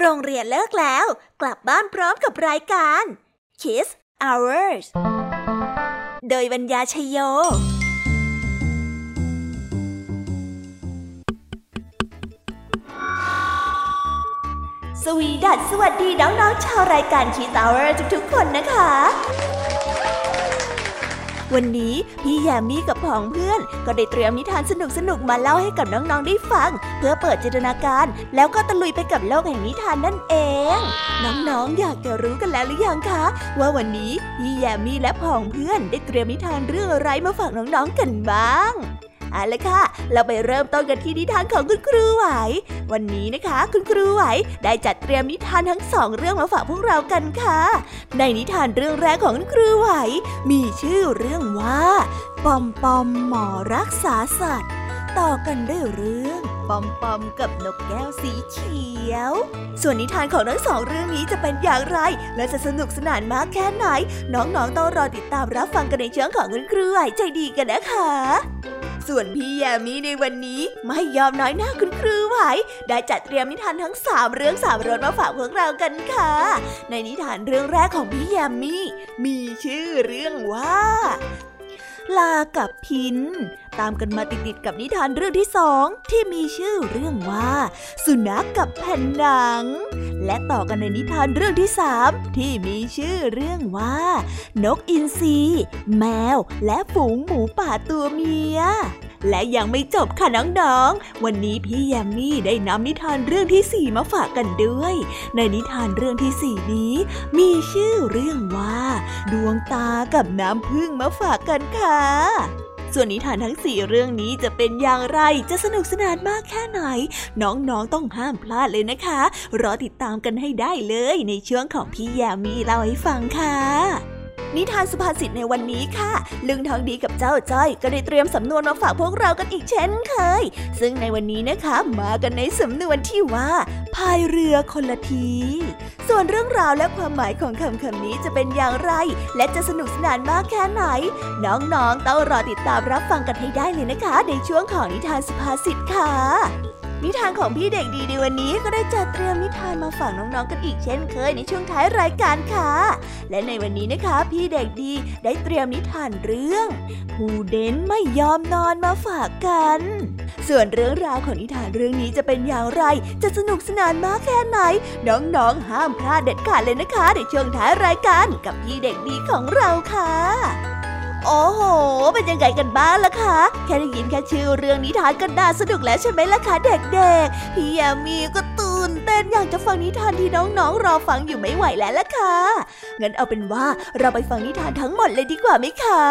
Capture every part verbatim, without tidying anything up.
โรงเรียนเลิกแล้วกลับบ้านพร้อมกับรายการ Kiss Hours โดยบรรยาชโยสวีดัสสวัสดีน้องๆชาวรายการ Kiss Hours ทุกๆคนนะคะวันนี้พี่แยมมี่กับผองเพื่อนก็ได้เตรียมนิทานสนุกๆมาเล่าให้กับน้องๆได้ฟังเพื่อเปิดจินตนาการแล้วก็ตะลุยไปกับโลกแห่งนิทานนั่นเองน้องๆอยากจะรู้กันแล้วหรือยังคะว่าวันนี้พี่แยมมี่และผองเพื่อนได้เตรียมนิทานเรื่องอะไรมาฝากน้องๆกันบ้างเอาล่ะค่ะเราไปเริ่มต้นกันที่นิทานของคุณครูไหววันนี้นะคะคุณครูไหวได้จัดเตรียมนิทานทั้งสองเรื่องมาฝากพวกเรากันค่ะในนิทานเรื่องแรกของคุณครูไหวมีชื่อเรื่องว่าปอมปอมหมอรักษาสัตว์ต่อกันด้วยเรื่องปอมปอมกับนกแก้วสีเขียวส่วนนิทานของทั้งสองเรื่องนี้จะเป็นอย่างไรและจะสนุกสนานมากแค่ไหนน้องๆต้องรอติดตามรับฟังกันในช่วงของคุณครูไหวใจดีกันนะคะส่วนพี่ยามีในวันนี้ไม่ยอมน้อยหน้าคุณครูไหวได้จัดเตรียมนิทานทั้งสามเรื่องสามรสมาฝากพวกเรากันค่ะในนิทานเรื่องแรกของพี่ยามีมีชื่อเรื่องว่าลากับพินตามกันมาติดๆกับนิทานเรื่องที่สองที่มีชื่อเรื่องว่าสุนัขกับแผ่นหนังและต่อกันในนิทานเรื่องที่สามที่มีชื่อเรื่องว่านกอินทรีแมวและฝูงหมูป่าตัวเมียและยังไม่จบค่ะน้องๆวันนี้พี่แยมมี่ได้นำนิทานเรื่องที่สี่มาฝากกันด้วยในนิทานเรื่องที่สี่นี้มีชื่อเรื่องว่าดวงตากับน้ำผึ้งมาฝากกันค่ะส่วนนิทานทั้งสี่เรื่องนี้จะเป็นอย่างไรจะสนุกสนานมากแค่ไหนน้องๆต้องห้ามพลาดเลยนะคะรอติดตามกันให้ได้เลยในช่วงของพี่แยมมี่เล่าให้ฟังค่ะนิทานสุภาษิตในวันนี้ค่ะลุงทองดีกับเจ้าจ้อยก็ได้เตรียมสำนวนมาฝากพวกเรากันอีกเช่นเคยซึ่งในวันนี้นะคะมากันในสำนวนที่ว่าพายเรือคนละทีส่วนเรื่องราวและความหมายของคำคำนี้จะเป็นอย่างไรและจะสนุกสนานมากแค่ไหนน้องๆต้องรอติดตามรับฟังกันให้ได้เลยนะคะในช่วงของนิทานสุภาษิตค่ะนิทานของพี่เด็กดีในวันนี้ก็ได้จัดเตรียมนิทานมาฝากน้องๆกันอีกเช่นเคยในช่วงท้ายรายการค่ะและในวันนี้นะคะพี่เด็กดีได้เตรียมนิทานเรื่องผู้เด่นไม่ยอมนอนมาฝากกันส่วนเรื่องราวของนิทานเรื่องนี้จะเป็นอย่างไรจะสนุกสนานมากแค่ไหนน้องๆห้ามพลาดเด็ดขาดเลยนะคะในช่วงท้ายรายการกับพี่เด็กดีของเราค่ะโอ้โหเป็นยังไงกันบ้างล่ะคะแค่ได้ยินแค่ชื่อเรื่องนิทานก็น่าสนุกแล้วใช่ไหมล่ะคะเด็กๆพี่แยมมี่ก็ตื่นเต้นอยากจะฟังนิทานที่น้องๆรอฟังอยู่ไม่ไหวแล้วล่ะค่ะงั้นเอาเป็นว่าเราไปฟังนิทานทั้งหมดเลยดีกว่าไหมคะ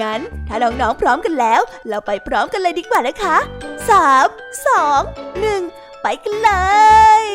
งั้นถ้าน้องๆพร้อมกันแล้วเราไปพร้อมกันเลยดีกว่านะคะสามสองหนึ่งไปกันเลย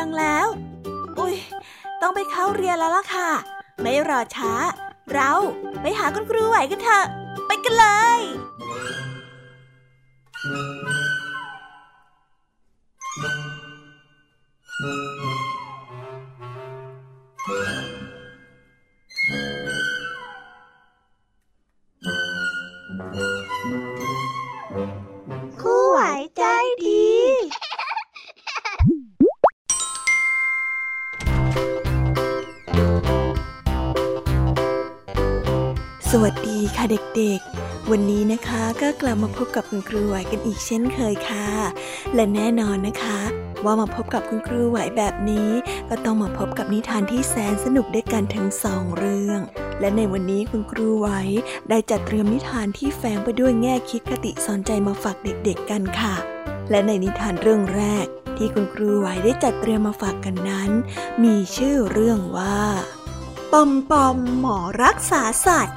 ดังแล้วอุ๊ยต้องไปเข้าเรียนแล้วล่ะค่ะไม่รอช้าเราไปหาคุณครูไหวกันเถอะไปกันเลยครูไหวใจดี สวัสดีค่ะเด็กๆวันนี้นะคะก็กลับมาพบกับคุณครูไหวกันอีกเช่นเคยค่ะและแน่นอนนะคะว่ามาพบกับคุณครูไหวแบบนี้ก็ต้องมาพบกับนิทานที่แสนสนุกด้วยกันถึงสองเรื่องและในวันนี้คุณครูไหวได้จัดเตรียมนิทานที่แฝงไปด้วยแง่คิดคติสอนใจมาฝากเด็กๆกันค่ะและในนิทานเรื่องแรกที่คุณครูไหวได้จัดเตรียมมาฝากกันนั้นมีชื่อเรื่องว่าปอมปอมหมอรักษาสัตว์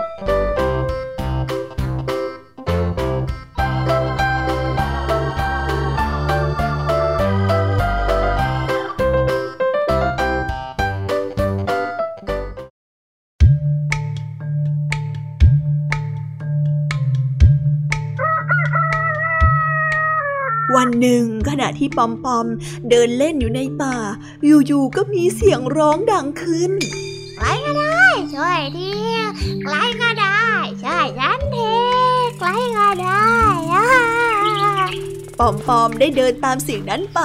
วันหนึ่งขณะที่ปอมปอมเดินเล่นอยู่ในป่าอยู่ๆก็มีเสียงร้องดังขึ้นใครก็ได้ช่วยทีใครก็ได้ช่วยฉันทีใครก็ได้ปอมปอมได้เดินตามเสียงนั้นไป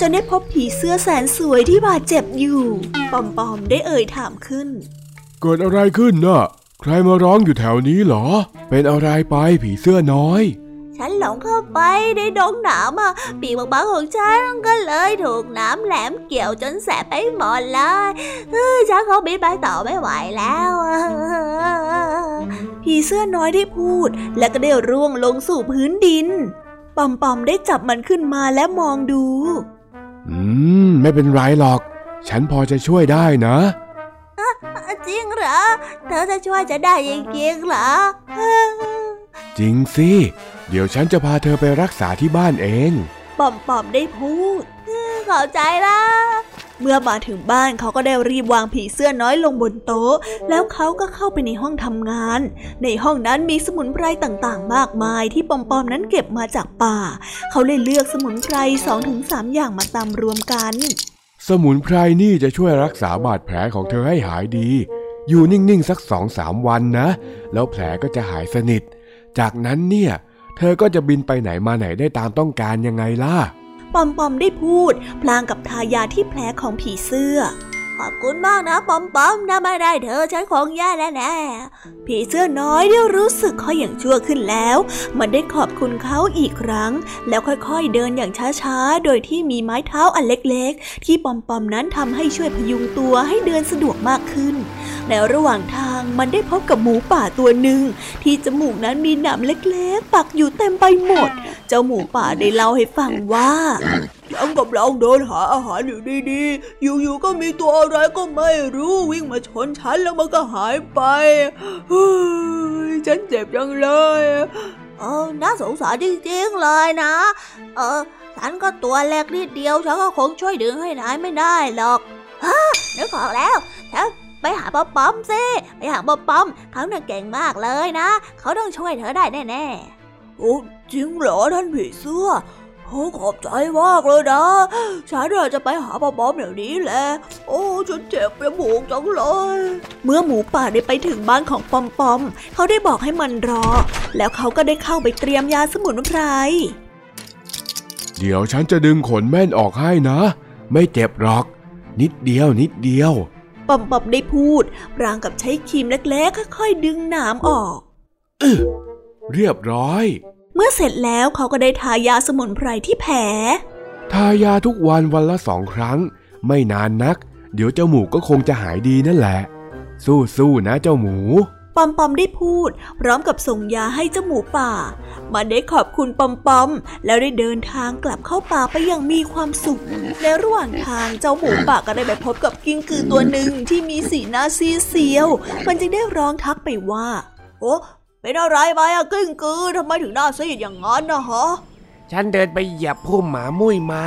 จนได้พบผีเสื้อแสนสวยที่บาดเจ็บอยู่ปอมปอมได้เอ่ยถามขึ้นเกิดอะไรขึ้นน่ะใครมาร้องอยู่แถวนี้หรอเป็นอะไรไปผีเสื้อน้อยฉันหลงเข้าไปในดงหนามอ่ะปีกบางๆของฉันก็เลยถูกน้ำแหลมเกี่ยวจนแสบไปหมดเลยเฮ้ยฉันเขาบินไปต่อไม่ไหวแล้วผีเสื้อน้อยได้พูดและก็ได้ร่วงลงสู่พื้นดินปอมปอมได้จับมันขึ้นมาและมองดูอืมไม่เป็นไรหรอกฉันพอจะช่วยได้นะจริงเหรอเธอจะช่วยจะได้จริงๆเหรอจริงสิเดี๋ยวฉันจะพาเธอไปรักษาที่บ้านเองปอมปอมได้พูดขอบใจนะเมื่อมาถึงบ้านเขาก็ได้รีบวางผีเสื้อน้อยลงบนโต๊ะแล้วเขาก็เข้าไปในห้องทำงานในห้องนั้นมีสมุนไพรต่างๆมากมายที่ปอมปอมนั้นเก็บมาจากป่าเขาเลยเลือกสมุนไพร สองถึงสาม อย่างมาตำรวมกันสมุนไพรนี่จะช่วยรักษาบาดแผลของเธอให้หายดีอยู่นิ่งๆสัก สองถึงสาม วันนะแล้วแผลก็จะหายสนิทจากนั้นเนี่ยเธอก็จะบินไปไหนมาไหนได้ตามต้องการยังไงล่ะปอมปอมได้พูดพลางกับทายาที่แผลของผีเสื้อขอบคุณมากนะปอมปอมนะไม่ได้เธอฉันคงแย่แล้วแน่ผีเสื้อน้อยได้รู้สึกค่อยอย่างชั่วขึ้นแล้วมันได้ขอบคุณเขาอีกครั้งแล้วค่อยๆเดินอย่างช้าๆโดยที่มีไม้เท้าอันเล็กๆที่ปอมปอมนั้นทำให้ช่วยพยุงตัวให้เดินสะดวกมากขึ้นในระหว่างทางมันได้พบกับหมูป่าตัวหนึ่งที่จมูกนั้นมีหนามเล็กๆปักอยู่เต็มไปหมดเจ้าหมูป่าได้เล่าให้ฟังว่าฉันกำลังเดินหาอาหารอยู่ดีๆอยู่ๆก็มีตัวอะไรก็ไม่รู้วิ่งมาชนฉันแล้วมันก็หายไปฉันเจ็บจังเลยเออน่าสงสารจริงๆเลยนะเออฉันก็ตัวเล็กนิดเดียวฉันก็คงช่วยดึงให้นายไม่ได้หรอกฮะนึกออกแล้วฉันไปหาปอมปอมสิไปหาปอมปอมเขาเนี่ยเก่งมากเลยนะเขาต้องช่วยเธอได้แน่ๆโอ้จริงเหรอท่านผีเสื้อโอ้ขอบใจมากเลยนะฉันจะไปหาปอมปอมเดี๋ยวนี้แหละโอ้ฉันเจ็บประหมูจังเลยเมื่อหมูป่าได้ไปถึงบ้านของปอมปอมเขาได้บอกให้มันรอแล้วเขาก็ได้เข้าไปเตรียมยาสมุนไพรเดี๋ยวฉันจะดึงขนแม่นออกให้นะไม่เจ็บหรอกนิดเดียวนิดเดียวปอมปอมได้พูดพลางกับใช้ครีมเล็กๆค่อยๆดึงหนามออกอื้อเรียบร้อยเมื่อเสร็จแล้วเขาก็ได้ทายาสมุนไพรที่แผลทายาทุกวันวันละสองครั้งไม่นานนักเดี๋ยวเจ้าหมูก็คงจะหายดีนั่นแหละสู้ๆนะเจ้าหมูปอมปอมได้พูดพร้อมกับส่งยาให้เจ้าหมูป่ามันได้ขอบคุณปอมปอมแล้วได้เดินทางกลับเข้าป่าไปอย่างมีความสุขในระหว่างทางเจ้าหมูป่าก็ได้ไปพบกับกิ้งกือตัวหนึ่งที่มีสีหน้าซีเซียวมันจึงได้ร้องทักไปว่าโอ้เป็นอะไรไปอะกิ้งกือทำไมถึงหน้าซีดอย่างนั้นนะฮะฉันเดินไปเหยียบพุ่มหมามุ่ยมา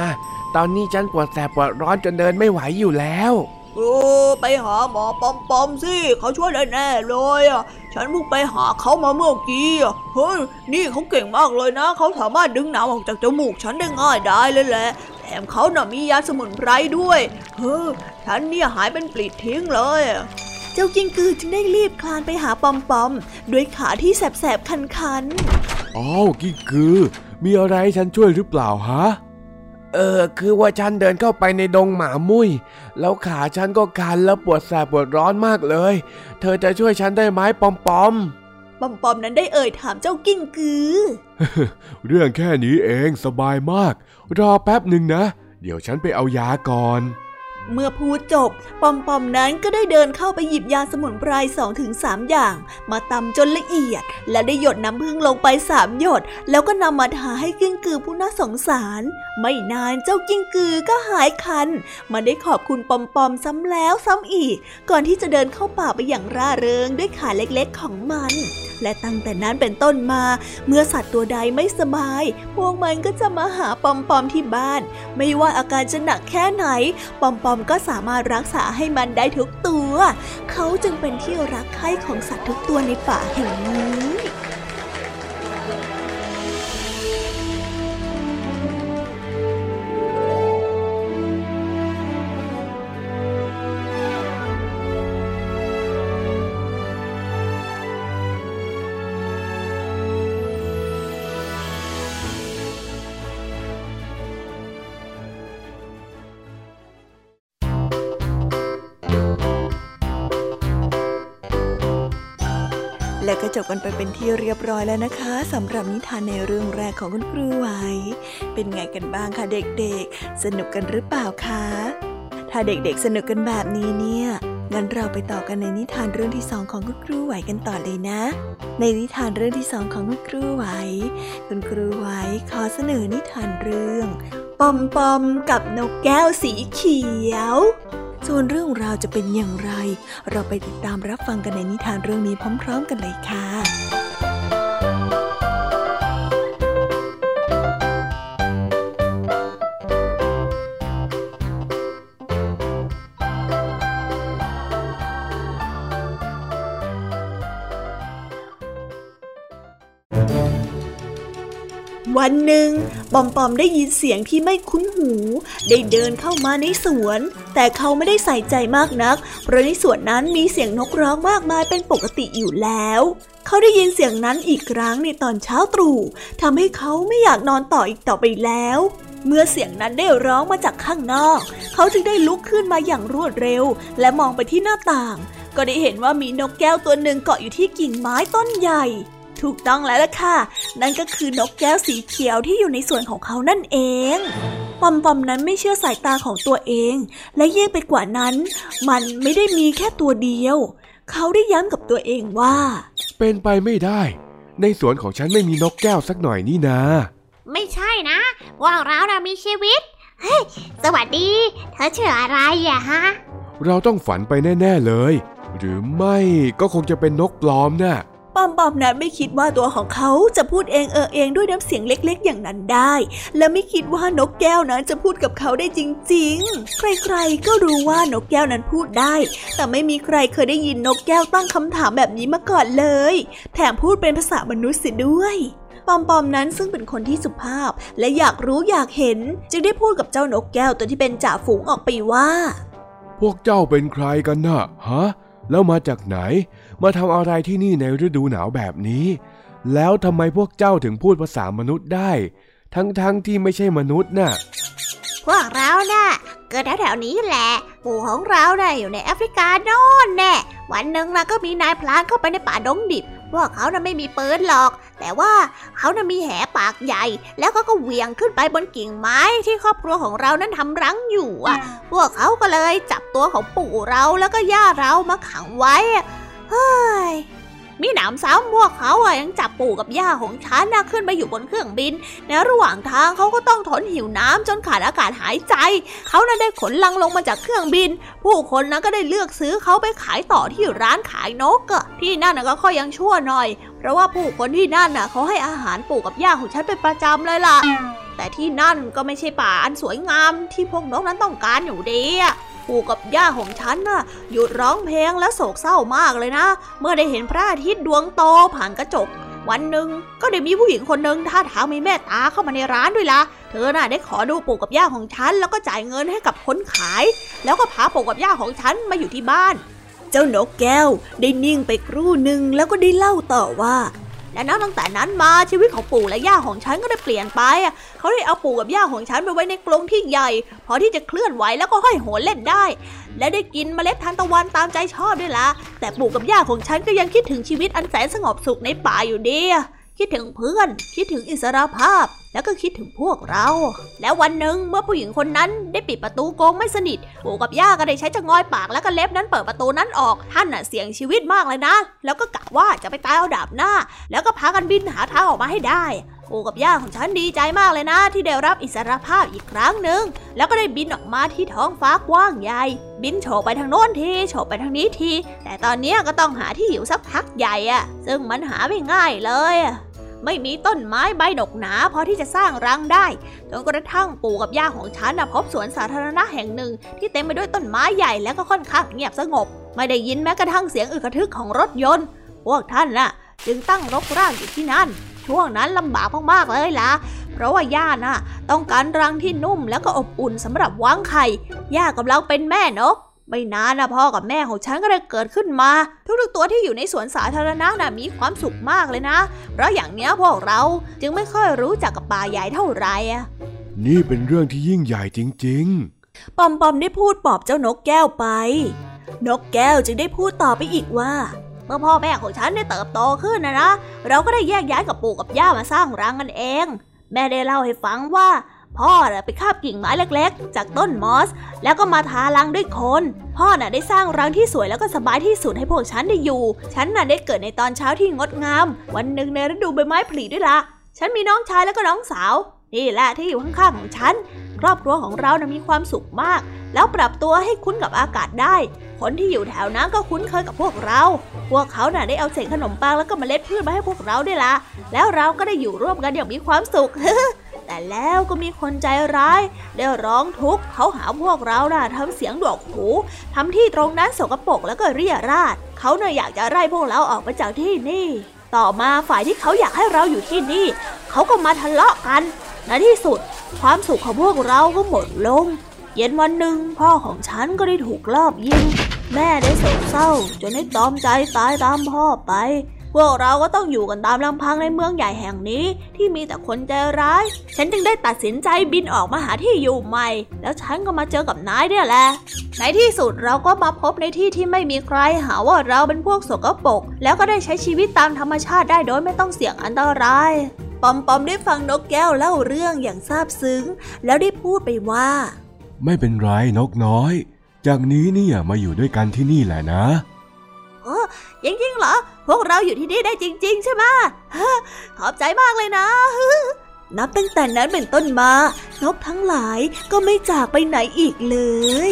ตอนนี้ฉันปวดแสบปวดร้อนจนเดินไม่ไหวอยู่แล้วเออไปหาหมอปอมปอมสิเขาช่วยได้แน่เลยอ่ะฉันเพิ่งไปหาเขามาเมื่อกี้อ่ะเฮ้ยนี่เขาเก่งมากเลยนะเขาสามารถดึงหนามออกจากจมูกฉันได้ง่ายได้เลยแหละแถมเขาน่ะมียาสมุนไพรด้วยเฮ้ยฉันเนี่ยหายเป็นปลิดทิ้งเลยเจ้ากิ้งกือจึงได้รีบคลานไปหาปอมปอมด้วยขาที่แสบๆคันๆอ้าวกิ้งกือมีอะไรฉันช่วยหรือเปล่าฮะ เออคือว่าฉันเดินเข้าไปในดงหมามุ้ยแล้วขาฉันก็คันแล้วปวดแสบปวดร้อนมากเลยเธอจะช่วยฉันได้ไหมปอมปอมปอมปอมนั้นได้เอ่ยถามเจ้ากิ้งกือ เรื่องแค่นี้เองสบายมากรอแป๊บหนึ่งนะเดี๋ยวฉันไปเอายาก่อนเมื่อพูดจบปอมปอมนั้นก็ได้เดินเข้าไปหยิบยาสมุนไพร สองถึงสาม อย่างมาตำจนละเอียดและได้หยดน้ำผึ้งลงไปสามหยดแล้วก็นำมาทาให้กิ้งกือผู้น่าสงสารไม่นานเจ้ากิ้งกือก็หายคันมันได้ขอบคุณปอมปอมซ้ำแล้วซ้ำอีกก่อนที่จะเดินเข้าป่าไปอย่างร่าเริงด้วยขาเล็กๆของมันและตั้งแต่นั้นเป็นต้นมาเมื่อสัตว์ตัวใดไม่สบายพวกมันก็จะมาหาปอมปอมที่บ้านไม่ว่าอาการจะหนักแค่ไหนปอมปอมก็สามารถรักษาให้มันได้ทุกตัวเขาจึงเป็นที่รักใคร่ของสัตว์ทุกตัวในป่าแห่งนี้และก็จบกันไปเป็นที่เรียบร้อยแล้วนะคะสำหรับนิทานในเรื่องแรกของคุณครูไหวเป็นไงกันบ้างคะเด็กๆสนุกกันหรือเปล่าคะถ้าเด็กๆสนุกกันแบบนี้เนี่ยงั้นเราไปต่อกันในนิทานเรื่องที่สองของคุณครูไหวกันต่อเลยนะในนิทานเรื่องที่สองของคุณครูไหวคุณครูไหวขอเสนอนิทานเรื่องปอมปอมกับนกแก้วสีเขียวส่วนเรื่องราวจะเป็นอย่างไรเราไปติดตามรับฟังกันในนิทานเรื่องนี้พร้อมๆกันเลยค่ะวันหนึ่งปอมปอมได้ยินเสียงที่ไม่คุ้นหูได้เดินเข้ามาในสวนแต่เขาไม่ได้ใส่ใจมากนักเพราะในสวนนั้นมีเสียงนกร้องมากมายเป็นปกติอยู่แล้วเขาได้ยินเสียงนั้นอีกครั้งในตอนเช้าตรู่ทำให้เขาไม่อยากนอนต่ออีกต่อไปแล้วเมื่อเสียงนั้นได้ร้องมาจากข้างนอกเขาจึงได้ลุกขึ้นมาอย่างรวดเร็วและมองไปที่หน้าต่างก็ได้เห็นว่ามีนกแก้วตัวหนึ่งเกาะอยู่ที่กิ่งไม้ต้นใหญ่ถูกต้องแล้วล่ะค่ะนั่นก็คือนกแก้วสีเขียวที่อยู่ในสวนของเขานั่นเองปอมปอมนั้นไม่เชื่อสายตาของตัวเองและยิ่งไปกว่านั้นมันไม่ได้มีแค่ตัวเดียวเขาได้ย้ำกับตัวเองว่าเป็นไปไม่ได้ในสวนของฉันไม่มีนกแก้วสักหน่อยนี่นะไม่ใช่นะว่าเราน่ะมีชีวิตเฮ้ยสวัสดีเธอชื่ออะไรอะฮะเราต้องฝันไปแน่ๆเลยหรือไม่ก็คงจะเป็นนกปลอมน่ะปอมปอมนั้นไม่คิดว่าตัวของเขาจะพูดเองเออเองด้วยน้ำเสียงเล็กๆอย่างนั้นได้และไม่คิดว่านกแก้วนั้นจะพูดกับเขาได้จริงๆใครๆก็รู้ว่านกแก้วนั้นพูดได้แต่ไม่มีใครเคยได้ยินนกแก้วตั้งคำถามแบบนี้มาก่อนเลยแถมพูดเป็นภาษามนุษย์เสียด้วยปอมปอมนั้นซึ่งเป็นคนที่สุภาพและอยากรู้อยากเห็นจึงได้พูดกับเจ้านกแก้วตัวที่เป็นจ่าฝูงออกไปว่าพวกเจ้าเป็นใครกันน่ะฮะแล้วมาจากไหนมาทำอะไรที่นี่ในฤดูหนาวแบบนี้แล้วทำไมพวกเจ้าถึงพูดภาษามนุษย์ได้ทั้งๆ ท, ที่ไม่ใช่มนุษย์น่ะพวกเราน่ะเกิดแถวๆนี้แหละปู่ของเราน่ะอยู่ในแอฟริกาโน่นแน่วันหนึ่งนะก็มีนายพรานเข้าไปในป่าดงดิบพวกเขาน่ะไม่มีปืนหรอกแต่ว่าเขาน่ะมีแหปากใหญ่แล้วเขาก็เหวี่ยงขึ้นไปบนกิ่งไม้ที่ครอบครัวของเรานั้นทำรังอยู่อ่ะพวกเขาก็เลยจับตัวของปู่เราแล้วก็ย่าเรามาขังไว้เฮ้ยมีหนามซ้ำพวกเขาอ่ะยังจับปู่กับย่าของฉันน่ะขึ้นไปอยู่บนเครื่องบินในระหว่างทางเขาก็ต้องทนหิวน้ำจนขาดอากาศหายใจเขาน่ะได้ขนลังลงมาจากเครื่องบินผู้คนนั้นก็ได้เลือกซื้อเขาไปขายต่อที่ร้านขายนกอ่ะที่นั่นน่ะก็ค่อยยังชั่วหน่อยเพราะว่าผู้คนที่นั่นน่ะเขาให้อาหารปู่กับย่าของฉันเป็นประจำเลยล่ะแต่ที่นั่นก็ไม่ใช่ป่าอันสวยงามที่พวกนกนั้นต้องการอยู่ดีอ่ะปู่กับย่าของฉันน่ะหยุดร้องเพลงและโศกเศร้ามากเลยนะเมื่อได้เห็นพระอาทิตย์ดวงโตผ่านกระจกวันหนึ่งก็ได้มีผู้หญิงคนหนึ่งท่าทางมีเมตตาเข้ามาในร้านด้วยล่ะเธอน่ะได้ขอดูปู่กับย่าของฉันแล้วก็จ่ายเงินให้กับคนขายแล้วก็พาปู่กับย่าของฉันมาอยู่ที่บ้านเจ้านกแก้วได้นิ่งไปครู่หนึ่งแล้วก็ได้เล่าต่อว่า และนับตั้งแต่นั้นมาชีวิตของปู่และย่าของฉันก็ได้เปลี่ยนไปเขาได้เอาปู่กับย่าของฉันไปไว้ในกรงที่ใหญ่พอที่จะเคลื่อนไหวแล้วก็ห้อยโหนเล่นได้และได้กินเมล็ดทานตะวันตามใจชอบด้วยละแต่ปู่กับย่าของฉันก็ยังคิดถึงชีวิตอันแสนสงบสุขในป่าอยู่ดีคิดถึงเพื่อนคิดถึงอิสรภาพแล้วก็คิดถึงพวกเราแล้ววันหนึ่งเมื่อผู้หญิงคนนั้นได้ปิดประตูกรงไม่สนิทปู่กับย่าก็ได้ใช้จงอยปากและก็เล็บนั้นเปิดประตูนั้นออกท่านน่ะเสี่ยงชีวิตมากเลยนะแล้วก็กะว่าจะไปตายเอาดาบหน้าแล้วก็พากันบินหาทางออกมาให้ได้ปู่กับย่าของฉันดีใจมากเลยนะที่ได้รับอิสรภาพอีกครั้งหนึ่งแล้วก็ได้บินออกมาที่ท้องฟ้ากว้างใหญ่บินโฉบไปทางโน้นทีโฉบไปทางนี้ทีแต่ตอนนี้ก็ต้องหาที่อยู่สักพักใหญ่อะซึ่งมันหาไม่ง่ายเลยไม่มีต้นไม้ใบหนกหนาพอที่จะสร้างรังได้จนกระทั่งปู่กับย่าของฉันพบสวนสาธารณะแห่งหนึ่งที่เต็มไปด้วยต้นไม้ใหญ่และก็ค่อนข้างเงียบสงบไม่ได้ยินแม้กระทั่งเสียงอึกระทึกของรถยนต์พวกท่านน่ะจึงตั้งรกรากอยู่ที่นั่นช่วงนั้นลำบากมากๆเลยล่ะเพราะว่าย่าน่ะต้องการรังที่นุ่มและก็อบอุ่นสำหรับวางไข่ย่ากำลังเป็นแม่นกไม่นานนะพ่อกับแม่ของฉันก็ได้เกิดขึ้นมาทุกๆตัวที่อยู่ในสวนสาธารณะน่ะมีความสุขมากเลยนะเพราะอย่างเนี้ยพวกเราจึงไม่ค่อยรู้จักกับป่าใหญ่เท่าไหร่นี่เป็นเรื่องที่ยิ่งใหญ่จริงๆปอมปอมได้พูดปลอบเจ้านกแก้วไปนกแก้วจึงได้พูดต่อไปอีกว่าเมื่อพ่อแม่ของฉันได้เติบโตขึ้นนะนะเราก็ได้แยกย้ายกับปู่กับย่ามาสร้างรังกันเองแม่ได้เล่าให้ฟังว่าพ่อน่ะไปคาบกิ่งไม้เล็กๆจากต้นมอสแล้วก็มาทารังด้วยโคนพ่อน่ะได้สร้างรังที่สวยแล้วก็สบายที่สุดให้พวกฉันได้อยู่ฉันน่ะได้เกิดในตอนเช้าที่งดงามวันหนึ่งในฤดูใบไม้ผลิด้วยละฉันมีน้องชายแล้วก็น้องสาวนี่แหละที่อยู่ข้างๆของฉันครอบครัวของเราน่ะมีความสุขมากแล้วปรับตัวให้คุ้นกับอากาศได้คนที่อยู่แถวนั้นก็คุ้นเคยกับพวกเราพวกเขาน่ะได้เอาเศษขนมปังแล้วก็เมล็ดพืชมาให้พวกเราด้วยละแล้วเราก็ได้อยู่ร่วมกันอย่างมีความสุข แต่แล้วก็มีคนใจร้ายได้ร้องทุกข์เขาหาพวกเราน่ะทำเสียงหนวกหูทำที่ตรงนั้นสกปรกแล้วก็เรี่ยราดเขาเนี่ยอยากจะไล่พวกเราออกไปจากที่นี่ต่อมาฝ่ายที่เขาอยากให้เราอยู่ที่นี่เขาก็มาทะเลาะกันในที่สุดความสุขของพวกเราก็หมดลงเย็นวันหนึ่งพ่อของฉันก็ได้ถูกลอบยิงแม่ได้โศกเศร้าจนได้ตรอมใจตายตามพ่อไปพวกเราก็ต้องอยู่กันตามลำพังในเมืองใหญ่แห่งนี้ที่มีแต่คนใจร้ายฉันจึงได้ตัดสินใจบินออกมาหาที่อยู่ใหม่แล้วฉันก็มาเจอกับนายเนี่ยแหละในที่สุดเราก็มาพบในที่ที่ไม่มีใครหาว่าเราเป็นพวกสกปรกแล้วก็ได้ใช้ชีวิตตามธรรมชาติได้โดยไม่ต้องเสี่ยงอันตรายปอมปอมได้ฟังนกแก้วเล่าเรื่องอย่างซาบซึ้งแล้วได้พูดไปว่าไม่เป็นไรนกน้อยจากนี้เนี่ยมาอยู่ด้วยกันที่นี่แหละนะเออจริงๆเหรอพวกเราอยู่ที่นี่ได้จริงๆใช่ไหมขอบใจมากเลยนะนับตั้งแต่นั้นเป็นต้นมานกทั้งหลายก็ไม่จากไปไหนอีกเลย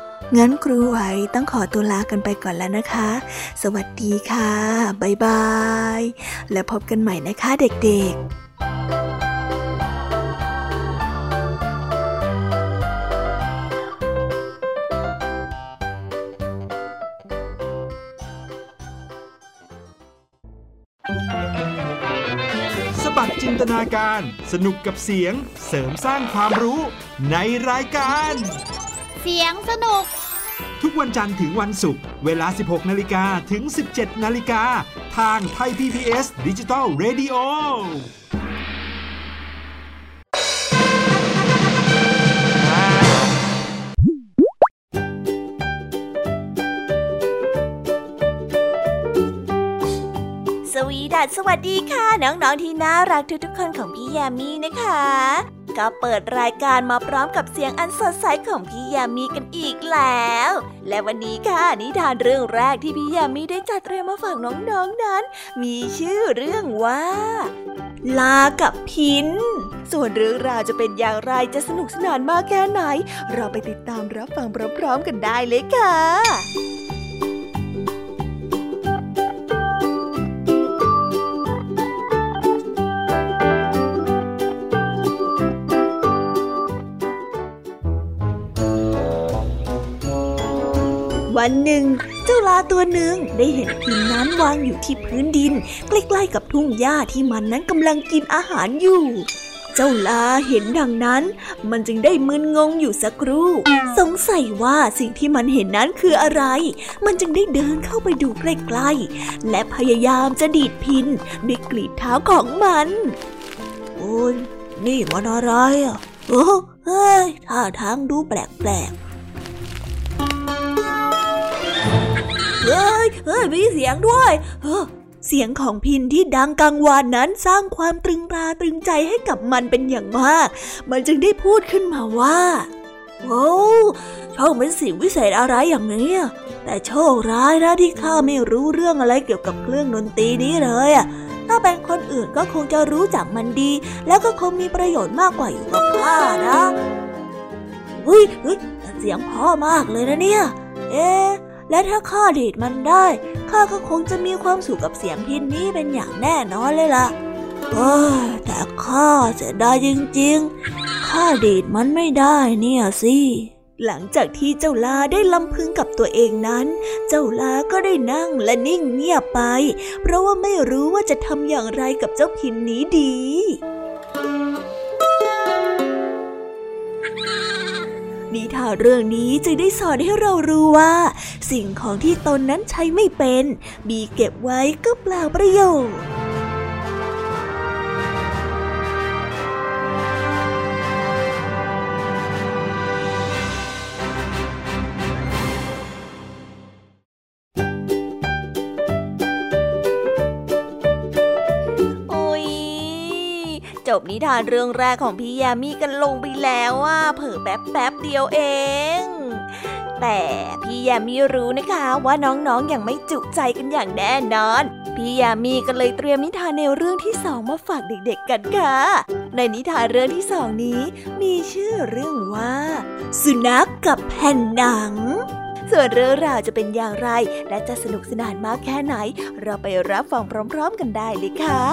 งั้นครูไหวต้องขอตัวลากันไปก่อนแล้วนะคะสวัสดีค่ะบ๊ายบายและพบกันใหม่นะคะเด็กๆสนับสนุนการสนุกกับเสียงเสริมสร้างความรู้ในรายการเสียงสนุกทุกวันจันทร์ถึงวันศุกร์เวลา สิบหกนาฬิกา ถึง สิบเจ็ดนาฬิกา ทาง Thai พี บี เอส Digital Radioสวัสดีค่ะน้องๆที่น่ารักทุกๆคนของพี่ยามีนะคะ ก็เปิดรายการมาพร้อมกับเสียงอันสดใสของพี่ยามีกันอีกแล้วและวันนี้ค่ะนิทานเรื่องแรกที่พี่ยามีได้จัดเตรียมมาฝากน้องๆนั้นมีชื่อเรื่องว่าลากับพินส่วนเรื่องราวจะเป็นอย่างไรจะสนุกสนานมากแค่ไหนเราไปติดตามรับฟังพร้อมๆกันได้เลยค่ะวันหนึ่งเจ้าลาตัวหนึ่งได้เห็นพินนั้นวางอยู่ที่พื้นดินใกล้ๆกับทุ่งหญ้าที่มันนั้นกำลังกินอาหารอยู่เจ้าลาเห็นดังนั้นมันจึงได้มึนงงอยู่สักครู่สงสัยว่าสิ่งที่มันเห็นนั้นคืออะไรมันจึงได้เดินเข้าไปดูใกล้ๆและพยายามจะดีดพินด้วยกรีดเท้าของมันโอ้ยนี่มันอะไรอ่ะโอ้เฮ้ยท่าทางดูแปลกๆเฮ้ยเฮ้ยมีเสียงด้วยเฮ้อเสียงของพินที่ดังกังวานนั้นสร้างความตรึงตราตรึงใจให้กับมันเป็นอย่างมากมันจึงได้พูดขึ้นมาว่าโอ้ช่างเป็นสิ่งวิเศษอะไรอย่างนี้แต่โชคร้ายนะที่ข้าไม่รู้เรื่องอะไรเกี่ยวกับเครื่องดนตรีนี้เลยอ่ะถ้าเป็นคนอื่นก็คงจะรู้จักมันดีแล้วก็คงมีประโยชน์มากกว่าอยู่กับข้านะเฮ้ยเฮ้ยเสียงเพราะมากเลยนะเนี่ยเอ๊ะและถ้าข้าดีดมันได้ข้าก็คงจะมีความสุขกับเสียงพินนี้เป็นอย่างแน่นอนเลยล่ะเออแต่ข้าเสียดายจริงๆข้าดีดมันไม่ได้เนี่ยสิหลังจากที่เจ้าลาได้ลำพึงกับตัวเองนั้นเจ้าลาก็ได้นั่งและนิ่งเงียบไปเพราะว่าไม่รู้ว่าจะทำอย่างไรกับเจ้าพินนี้ดีนิทานเรื่องนี้จึงได้สอนให้เรารู้ว่าสิ่งของที่ตนนั้นใช้ไม่เป็นมีเก็บไว้ก็เปล่าประโยชน์จบนิทานเรื่องแรกของพี่ยามีกันลงไปแล้วอ่ะเผลอแป๊บแป๊บเดียวเองแต่พี่ยามีรู้นะคะว่าน้องๆยังไม่จุใจกันอย่างแน่นอนพี่ยามีก็เลยเตรียมนิทานแนวเรื่องที่สองมาฝากเด็กๆกันค่ะในนิทานเรื่องที่สองนี้มีชื่อเรื่องว่าสุนัขกับแผ่นหนังส่วนเรื่องราวจะเป็นอย่างไรและจะสนุกสนานมากแค่ไหนเราไปรับฟังพร้อมๆกันได้เลยค่ะ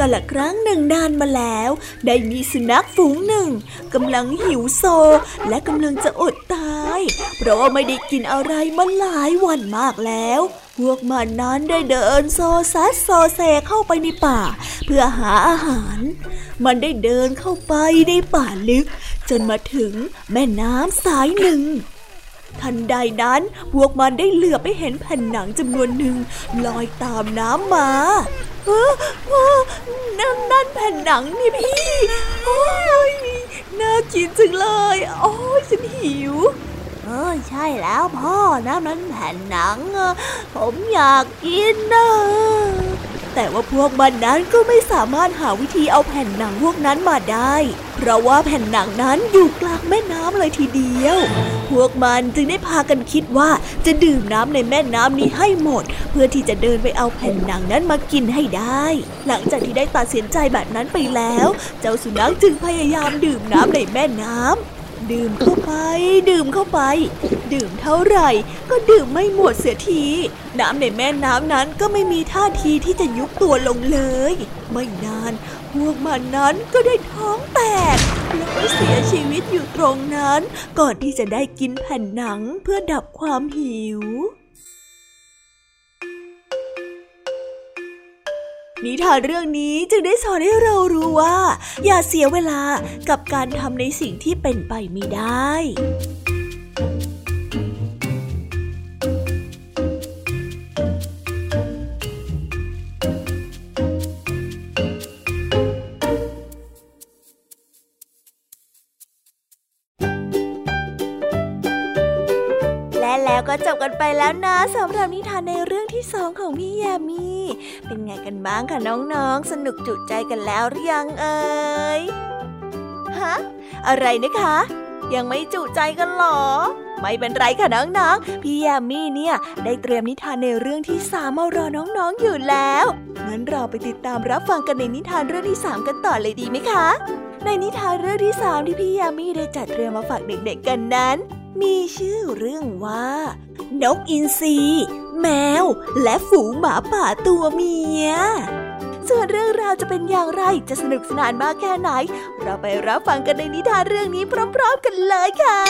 กาลครั้งหนึ่งนานมาแล้วได้มีสุนัขฝูงหนึ่งกำลังหิวโซและกำลังจะอดตายเพราะว่าไม่ได้กินอะไรมาหลายวันมากแล้วพวกมันนั้นได้เดินโซซัดโซเซเข้าไปในป่าเพื่อหาอาหารมันได้เดินเข้าไปในป่าลึกจนมาถึงแม่น้ำสายหนึ่งทันใดนั้นพวกมันได้เหลือบไปเห็นแผ่นหนังจำนวนหนึ่งลอยตามน้ำมาเฮ้อนั่นนั่นแผ่นหนังนี่พี่โอ้ยน่ากินจังเลยโอ้ยฉันหิวเออใช่แล้วพ่อนะนั่นแผ่นหนังผมอยากกินนะแต่ว่าพวกมันนั้นก็ไม่สามารถหาวิธีเอาแผ่นหนังพวกนั้นมาได้เพราะว่าแผ่นหนังนั้นอยู่กลางแม่น้ำเลยทีเดียวพวกมันจึงได้พากันคิดว่าจะดื่มน้ำในแม่น้ำนี้ให้หมดเพื่อที่จะเดินไปเอาแผ่นหนังนั้นมากินให้ได้หลังจากที่ได้ตัดสินใจแบบนั้นไปแล้วเจ้าสุนัขจึงพยายามดื่มน้ำในแม่น้ำดื่มเข้าไปดื่มเข้าไปดื่มเท่าไหร่ก็ดื่มไม่หมดเสียทีน้ำในแม่น้ำนั้นก็ไม่มีท่าทีที่จะยุบตัวลงเลยไม่นานพวกมันนั้นก็ได้ท้องแตกแล้วก็เสียชีวิตอยู่ตรงนั้นก่อนที่จะได้กินแผ่นหนังเพื่อดับความหิวนิทานเรื่องนี้จึงได้สอนให้เรารู้ว่าอย่าเสียเวลากับการทำในสิ่งที่เป็นไปไม่ได้ แล้วก็จบกันไปแล้วนะสำหรับนิทานในเรื่องที่สองของพี่ยามีเป็นไงกันบ้างคะน้องๆสนุกจุใจกันแล้วหรือยังเอ่ยฮะอะไรนะคะยังไม่จุใจกันหรอไม่เป็นไรค่ะน้องๆพี่ยามีเนี่ยได้เตรียมนิทานในเรื่องที่สามมารอน้องๆอยู่แล้วงั้นเราไปติดตามรับฟังกันในนิทานเรื่องที่สามกันต่อเลยดีไหมคะในนิทานเรื่องที่สามที่พี่ยามีได้จัดเตรียมมาฝากเด็กๆกันนั้นมีชื่อเรื่องว่านกอินทรีแมวและฝูงหมาป่าตัวเมียส่วนเรื่องราวจะเป็นอย่างไรจะสนุกสนานมากแค่ไหนเราไปรับฟังกันในนิทานเรื่องนี้พร้อมๆกันเลยค่ะ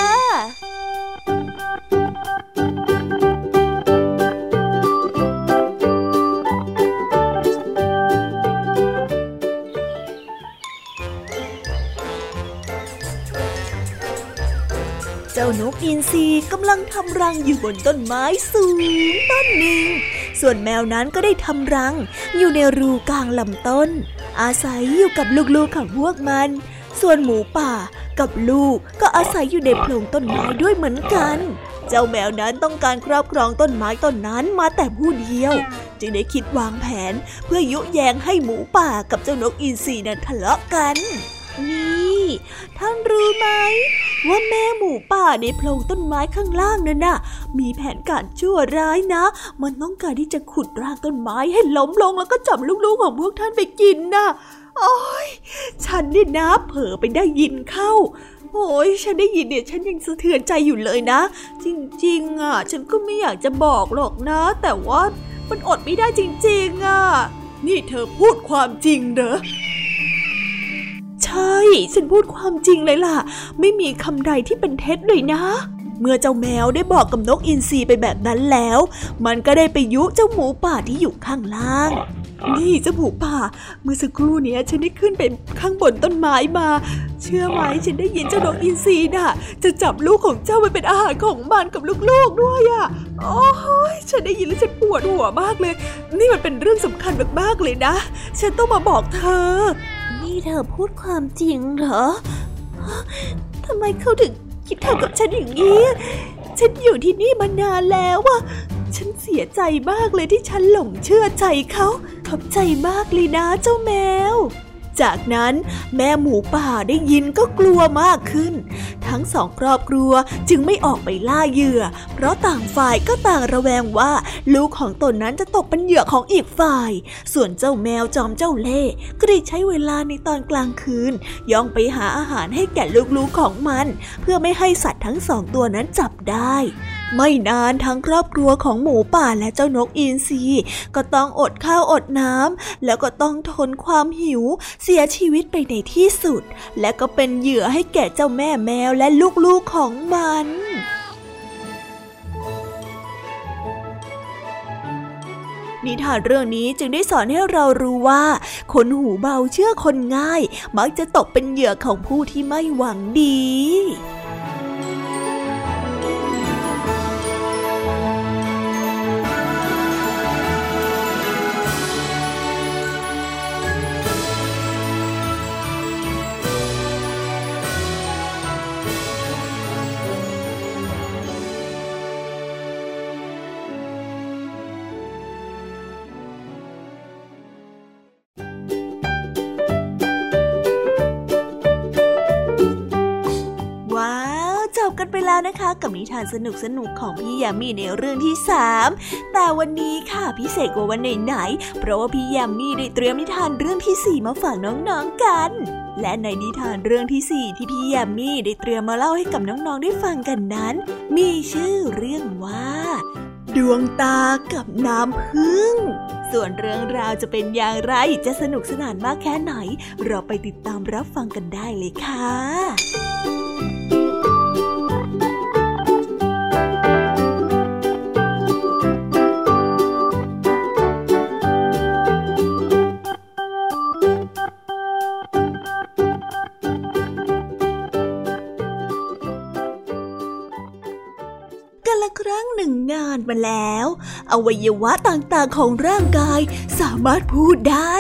เจ้านกอินทรีกำลังทำรังอยู่บนต้นไม้สูงต้นหนึ่งส่วนแมวนั้นก็ได้ทำรังอยู่ในรูกลางลำต้นอาศัยอยู่กับลูกๆของพวกมันส่วนหมูป่ากับลูกก็อาศัยอยู่ในโพรงต้นไม้ด้วยเหมือนกันเจ้าแมวนั้นต้องการครอบครองต้นไม้ต้นนั้นมาแต่ผู้เดียวจึงได้คิดวางแผนเพื่อยุแยงให้หมูป่ากับเจ้านกอินทรีนั้นทะเลาะกันนี่ท่านรู้ไหมว่าแม่หมูป่าในโพรงต้นไม้ข้างล่างนั่นน่ะมีแผนการชั่วร้ายนะมันต้องการที่จะขุดรากต้นไม้ให้ล้มลงแล้วก็จับลูกๆของพวกท่านไปกินน่ะโอ๊ยฉันนี่นะเผลอไปได้ยินเข้าโอ๊ยฉันได้ยินเนี่ยฉันยังสะเทือนใจอยู่เลยนะจริงๆอ่ะฉันก็ไม่อยากจะบอกหรอกนะแต่ว่ามันอดไม่ได้จริงๆอ่ะนี่เธอพูดความจริงเหรอใช่ฉันพูดความจริงเลยล่ะไม่มีคำใดที่เป็นเท็จเลยนะเมื่อเจ้าแมวได้บอกกับนกอินทรีไปแบบนั้นแล้วมันก็ได้ไปยุเจ้าหมูป่าที่อยู่ข้างล่างนี่เจ้าหมูป่าเมื่อสักครู่นี้ฉันได้ขึ้นไปข้างบนต้นไม้มาเชื่อไหมฉันได้ยินเจ้านกอินทรีน่ะจะจับลูกของเจ้าไปเป็นอาหารของมันกับลูกๆด้วยอ่ะโอ้ยฉันได้ยินแล้วฉันปวดหัวมากเลยนี่มันเป็นเรื่องสำคัญมากๆเลยนะฉันต้องมาบอกเธอนี่เธอพูดความจริงเหรอทำไมเขาถึงคิดทำกับฉันอย่างนี้ฉันอยู่ที่นี่มานานแล้วอะฉันเสียใจมากเลยที่ฉันหลงเชื่อใจเขาขอบใจมากเลยนะเจ้าแมวจากนั้นแม่หมูป่าได้ยินก็กลัวมากขึ้นทั้งสองครอบครัวจึงไม่ออกไปล่าเหยื่อเพราะต่างฝ่ายก็ต่างระแวงว่าลูกของตนนั้นจะตกเป็นเหยื่อของอีกฝ่ายส่วนเจ้าแมวจอมเจ้าเล่ห์ก็ได้ใช้เวลาในตอนกลางคืนย่องไปหาอาหารให้แก่ลูกๆของมันเพื่อไม่ให้สัตว์ทั้งสองตัวนั้นจับได้ไม่นานทั้งครอบครัวของหมูป่าและเจ้านกอินทรีก็ต้องอดข้าวอดน้ำแล้วก็ต้องทนความหิวเสียชีวิตไปในที่สุดและก็เป็นเหยื่อให้แก่เจ้าแม่แมวและลูกๆของมันนิทานเรื่องนี้จึงได้สอนให้เรารู้ว่าคนหูเบาเชื่อคนง่ายมักจะตกเป็นเหยื่อของผู้ที่ไม่หวังดีนะคะกับนิทานสนุกสนุกของพี่ยามีในเรื่องที่สามแต่วันนี้ค่ะพิเศษกว่าวันไหนๆเพราะว่าพี่ยามีได้เตรียมนิทานเรื่องที่สี่มาฝากน้องๆกันและในนิทานเรื่องที่สี่ที่พี่ยามีได้เตรียมมาเล่าให้กับน้องๆได้ฟังกันนั้นมีชื่อเรื่องว่าดวงตากับน้ำพึ่งส่วนเรื่องราวจะเป็นอย่างไรจะสนุกสนานมากแค่ไหนเราไปติดตามรับฟังกันได้เลยค่ะมาแล้วอวัยวะต่างๆของร่างกายสามารถพูดได้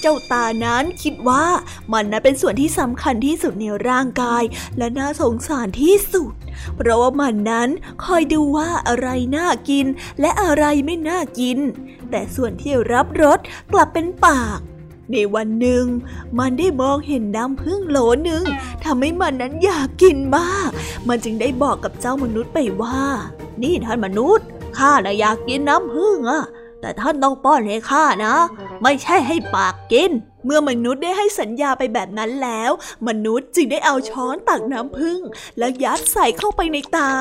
เจ้าตานั้นคิดว่ามันน่ะเป็นส่วนที่สำคัญที่สุดในร่างกายและน่าสงสารที่สุดเพราะว่ามันนั้นคอยดูว่าอะไรน่ากินและอะไรไม่น่ากินแต่ส่วนที่รับรสกลับเป็นปากในวันหนึ่งมันได้มองเห็นน้ำผึ้งโหลนึงทำให้มันนั้นอยากกินมากมันจึงได้บอกกับเจ้ามนุษย์ไปว่านี่ท่านมนุษย์ข้าน่ะอยากกินน้ำผึ้งอะแต่ท่านต้องป้อนให้ข้านะไม่ใช่ให้ปากกินเมื่อมนุษย์ได้ให้สัญญาไปแบบนั้นแล้วมนุษย์จึงได้เอาช้อนตักน้ำผึ้งแล้วยัดใส่เข้าไปในตา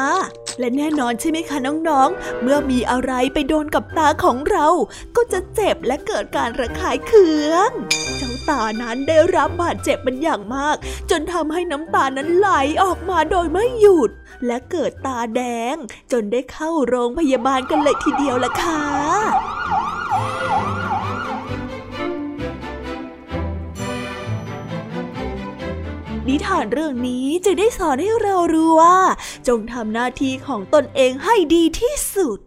และแน่นอนใช่ไหมคะน้องๆเมื่อมีอะไรไปโดนกับตาของเราก็จะเจ็บและเกิดการระคายเคืองเจ้าตานั้นได้รับบาดเจ็บเป็นอย่างมากจนทำให้น้ำตานั้นไหลออกมาโดยไม่หยุดและเกิดตาแดงจนได้เข้าโรงพยาบาลกันเลยทีเดียวล่ะค่ะนิทานเรื่องนี้จะได้สอนให้เรารู้ว่าจงทำหน้าที่ของตนเองให้ดีที่สุด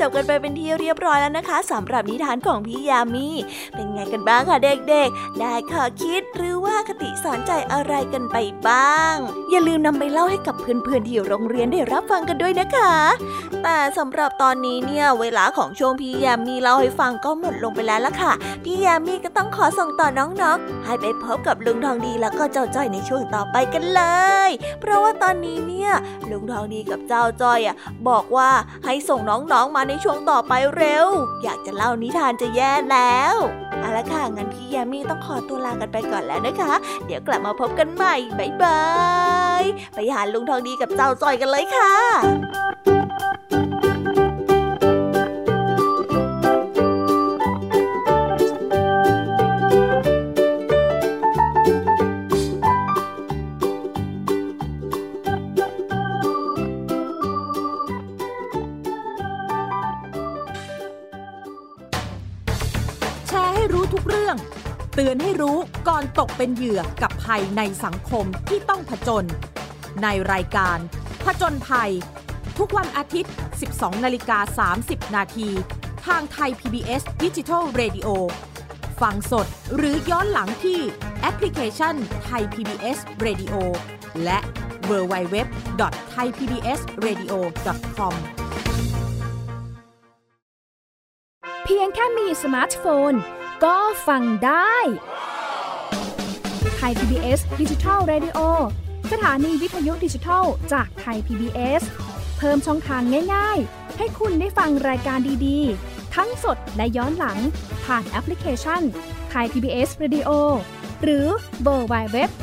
จบกันไปเป็นที่เรียบร้อยแล้วนะคะสำหรับนิทานของพี่ยามีเป็นไงกันบ้างค่ะเด็กๆได้ข้อคิดหรือว่าคติสอนใจอะไรกันไปบ้างอย่าลืมนำไปเล่าให้กับเพื่อนๆที่โรงเรียนได้รับฟังกันด้วยนะคะแต่สำหรับตอนนี้เนี่ยเวลาของช่วงพี่ยามีเล่าให้ฟังก็หมดลงไปแล้วล่ะค่ะพี่ยามีก็ต้องขอส่งต่อน้องๆให้ไปพบกับลุงทองดีแล้วก็เจ้าจ้อยในช่วงต่อไปกันเลยเพราะว่าตอนนี้เนี่ยลุงทองดีกับเจ้าจ้อยอ่ะบอกว่าให้ส่งน้องๆมาในช่วงต่อไปเร็วอยากจะเล่านิทานจะแย่แล้วเอาละค่ะงั้นพี่ยามีต้องขอตัวลากันไปก่อนแล้วนะคะเดี๋ยวกลับมาพบกันใหม่บ๊ายบายไปหาลุงทองดีกับเจ้าจ้อยกันเลยค่ะเตือนให้รู้ก่อนตกเป็นเหยื่อกับภัยในสังคมที่ต้องผจญในรายการผจญภัยทุกวันอาทิตย์ สิบสองนาฬิกาสามสิบนาที ทางไทย พี บี เอส Digital Radio ฟังสดหรือย้อนหลังที่แอปพลิเคชันไทย พี บี เอส Radio และ ดับเบิลยู ดับเบิลยู ดับเบิลยู ดอท ไทย พี บี เอส เรดิโอ ดอท คอมเพียงแค่มีสมาร์ทโฟนก็ฟังได้ไทย พี บี เอส Digital Radio สถานีวิทยุดิจิทัลจากไทย พี บี เอส เพิ่มช่องทางง่ายๆให้คุณได้ฟังรายการดีๆทั้งสดและย้อนหลังผ่านแอปพลิเคชันไทย พี บี เอส Radio หรือ ดับเบิลยู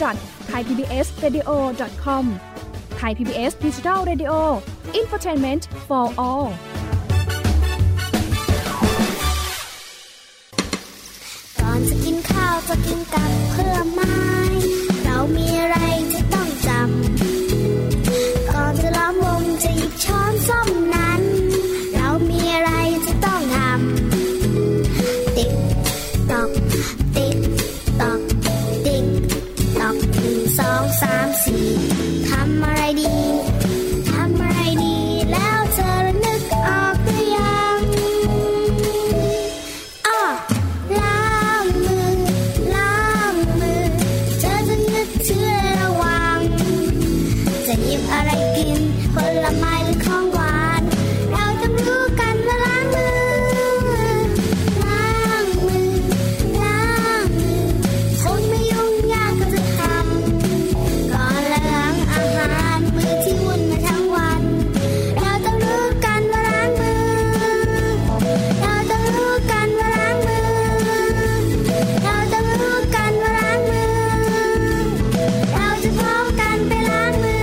ดับเบิลยู ดับเบิลยู ดอท ไทย พี บี เอส เรดิโอ ดอท คอม ไทย พี บี เอส Digital Radio Infotainment for allจะกินข้าวจะกินกับเพื่อไม้เรามีอะไรที่ต้องจำก่อนจะล้อมวงจะหยิบช้อนส้อมนั้นเรามีอะไรที่ต้องทำติ๊กตอกติ๊กตอกติ๊กตอกหนึ่งสองสามสี่ทำอะไรดีทำอะไรดีแล้วเธอนึกออกหรือยังจะหยิบอะไรกินผลไม้หรือของหวานเราต้องรู้กันว่าล้างมือล้างมือล้างมือคงไม่ยุ่งยากก็จะทำก่อนล้างอาหารมือที่วุ่นมาทั้งวันเราต้องรู้กันว่าล้างมือเราต้องรู้กันว่าล้างมือเราต้องรู้กันว่าล้างมือเราจะพร้อมกันไปล้างมือ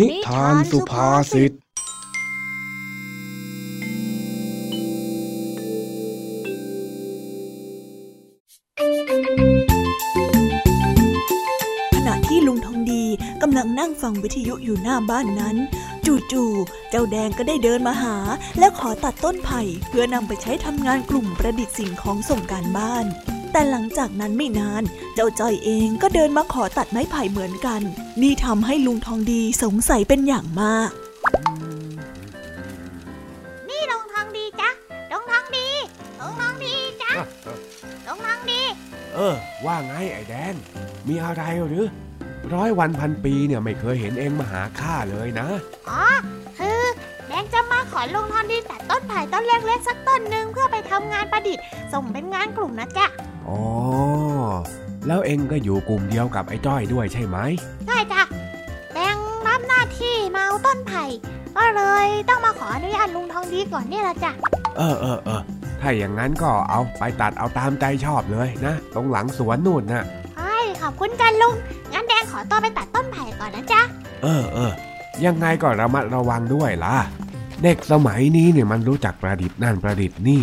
นิทานสุภาษิต งนั่งฟังวิทยุอยู่หน้าบ้านนั้นจู่ๆเจ้าแดงก็ได้เดินมาหาและขอตัดต้นไผ่เพื่อนำไปใช้ทำงานกลุ่มประดิษฐ์สิ่งของส่งการบ้านแต่หลังจากนั้นไม่นานเจ้าจ้อยเองก็เดินมาขอตัดไม้ไผ่เหมือนกันนี่ทำให้ลุงทองดีสงสัยเป็นอย่างมากนี่ลุงทองดีจ๊ะลุงทองดีลุงทองดีจ๊ะลุงทองดีเออว่าไงไอ้แดงมีอะไรหรือร้อยวันพันปีเนี่ยไม่เคยเห็นเองมาหาข้าเลยนะอ๋อคือแดงจะมาขอลุงทองดีตัดต้นไผ่ต้นเล็กๆสักต้นหนึ่งเพื่อไปทำงานประดิษฐ์ส่งเป็นงานกลุ่มนะจ๊ะอ๋อแล้วเองก็อยู่กลุ่มเดียวกับไอ้จ้อยด้วยใช่ไหมใช่จ้ะแดงรับหน้าที่มาเอาต้นไผ่ก็เลยต้องมาขออนุญาตลุงทองดีก่อนนี่ละจ้ะเออเออเออถ้าอย่างนั้นก็เอาไปตัดเอาตามใจชอบเลยนะตรงหลังสวนนู่นนะใช่ขอบคุณจ้ะลุงงั้นแดงขอตัวไปตัดต้นไผ่ก่อนนะจ๊ะเออเออยังไงก็ระมัดระวังด้วยล่ะเด็กสมัยนี้เนี่ยมันรู้จักประดิษฐ์นั่นประดิษฐ์นี่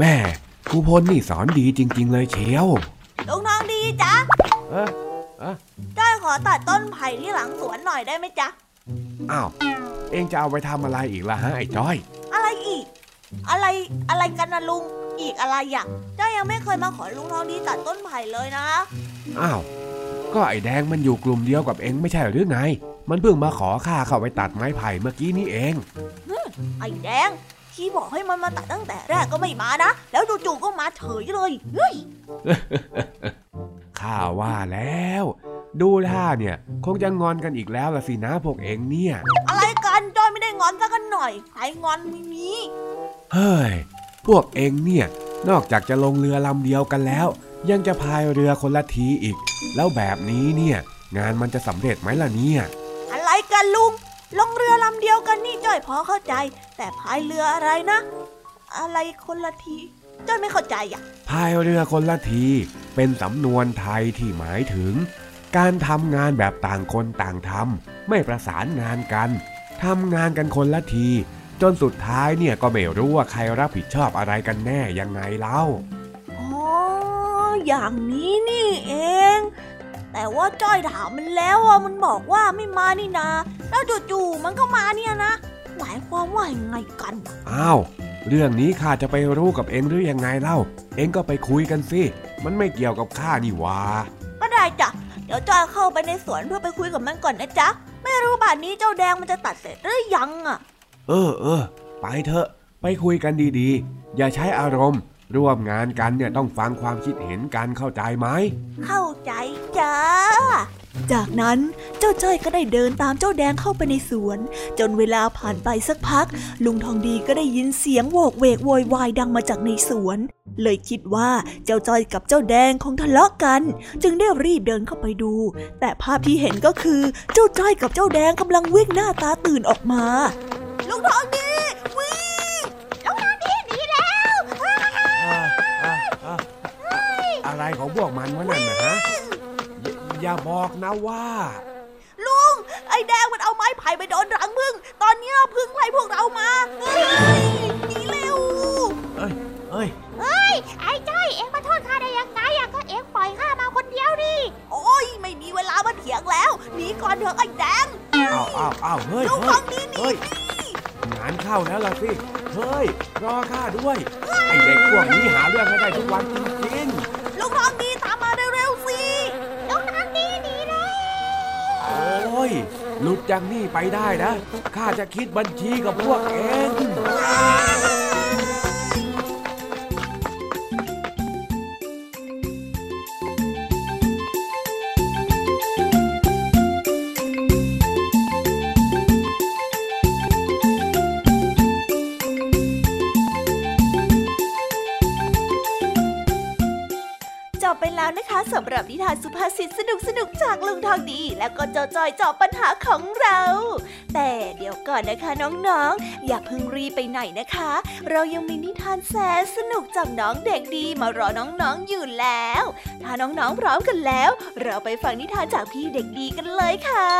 แม่ครูพลนี่สอนดีจริงๆเลยเชียวลุงทองดีจ๊ะเอ๊ะเอ๊ะจ้อยขอตัดต้นไผ่ที่หลังสวนหน่อยได้ไหมจ๊ะอ้าวเองจะเอาไปทำอะไรอีกล่ะฮะไอ้จ้อยอะไรอีกอะไรอะไรกันนะลุงอีกอะไรอ่ะจ้อยยังไม่เคยมาขอลุงทองดีตัดต้นไผ่เลยนะอ้าวก็ไอ้แดงมันอยู่กลุ่มเดียวกับเองไม่ใช่หรือไงมันเพิ่งมาขอข้าเข้าไปตัดไม้ไผ่เมื่อกี้นี่เองไอ้แดงที่บอกให้มันมาตัดตั้งแต่แรกก็ไม่มานะแล้วจู่ๆก็มาเฉยเลยเฮ้ยข้าว่าแล้วดูท่าเนี่ยคงจะงอนกันอีกแล้วล่ะสินะพวกเองเนี่ยอะไรกันจ้อยไม่ได้งอนซะกันหน่อยใครงอนไม่มีเฮ้ยพวกเองเนี่ยนอกจากจะลงเรือลำเดียวกันแล้วยังจะพายเรือคนละทีอีกแล้วแบบนี้เนี่ยงานมันจะสำเร็จไหมล่ะเนี่ยอะไรกันลุงลงเรือลำเดียวกันนี่จ้อยพอเข้าใจแต่พายเรืออะไรนะอะไรคนละทีจ้อยไม่เข้าใจอ่ะพายเรือคนละทีเป็นสำนวนไทยที่หมายถึงการทำงานแบบต่างคนต่างทำไม่ประสานงานกันทำงานกันคนละทีจนสุดท้ายเนี่ยก็ไม่รู้ว่าใครรับผิดชอบอะไรกันแน่ยังไงเล่าอ๋ออย่างนี้นี่เองแต่ว่าจ้อยถามมันแล้วว่ามันบอกว่าไม่มานี่นะแล้วจู่ๆมันก็มาเนี่ยนะหมายความว่าอย่างไรกันอ้าวเรื่องนี้ข้าจะไปรู้กับเองหรือยังไงเล่าเองก็ไปคุยกันสิมันไม่เกี่ยวกับข้านี่หว่าก็ได้จ้ะเดี๋ยวจ้อยเข้าไปในสวนเพื่อไปคุยกับมันก่อนนะจ๊ะไม่รู้ป่านนี้เจ้าแดงมันจะตัดเสร็จหรือยังอ่ะเออเออไปเถอะไปคุยกันดีๆอย่าใช้อารมณ์ร่วมงานกันเนี่ยต้องฟังความคิดเห็นกันเข้าใจไหมเข้าใจจ้าจากนั้นเจ้าจ้อยก็ได้เดินตามเจ้าแดงเข้าไปในสวนจนเวลาผ่านไปสักพักลุงทองดีก็ได้ยินเสียงโวกเวกโวยวายดังมาจากในสวนเลยคิดว่าเจ้าจ้อยกับเจ้าแดงคงทะเลาะกันจึงได้รีบเดินเข้าไปดูแต่ภาพที่เห็นก็คือเจ้าจ้อยกับเจ้าแดงกำลังวิ่งหน้าตาตื่นออกมาลุงทองดีวิ่งลุงทองดีหนีแล้วอะไรของพวกมันวะนั่นนะฮะอย่าบอกนะว่าลุงไอ้แดงมันเอาไม้ไผ่ไปโดนรังพึ่งตอนนี้พึ่งไล่พวกเรามาเฮ้ยหนีเร็วเอ้ยเอ้ยเอ้ยไอ้จ้อยเอ็งมาโทษข้าได้ยังไงอ่ะก็เอ็งปล่อยข้ามาคนเดียวดิโอ้ยไม่มีเวลามาเถียงแล้วหนีก่อนเถอะไอ้แดงอ้าวอ้าวอ้าวเฮ้ยลุงทองดีหนีงานเข้าแล้วล่ะสิเฮ้ยรอข้าด้วยไอ้เด็กพวกนี้หาเรื่องให้ได้ทุกวันจริงๆลุงทองดีตามมาเร็วๆสิลุงทองดีหนีแล้วโอ้ยหลุดจากนี่ไปได้นะข้าจะคิดบัญชีกับพวกเองสำหรับนิทานสุภาษิตสนุกสนุกจากลุงทองดีแล้วก็เจ้าจ้อยจอบปัญหาของเราแต่เดี๋ยวก่อนนะคะน้องๆอย่าเพิ่งรีบไปไหนนะคะเรายังมีนิทานแสนสนุกจากน้องเด็กดีมารอน้องๆอยู่แล้วถ้าน้องๆพร้อมกันแล้วเราไปฟังนิทานจากพี่เด็กดีกันเลยค่ะ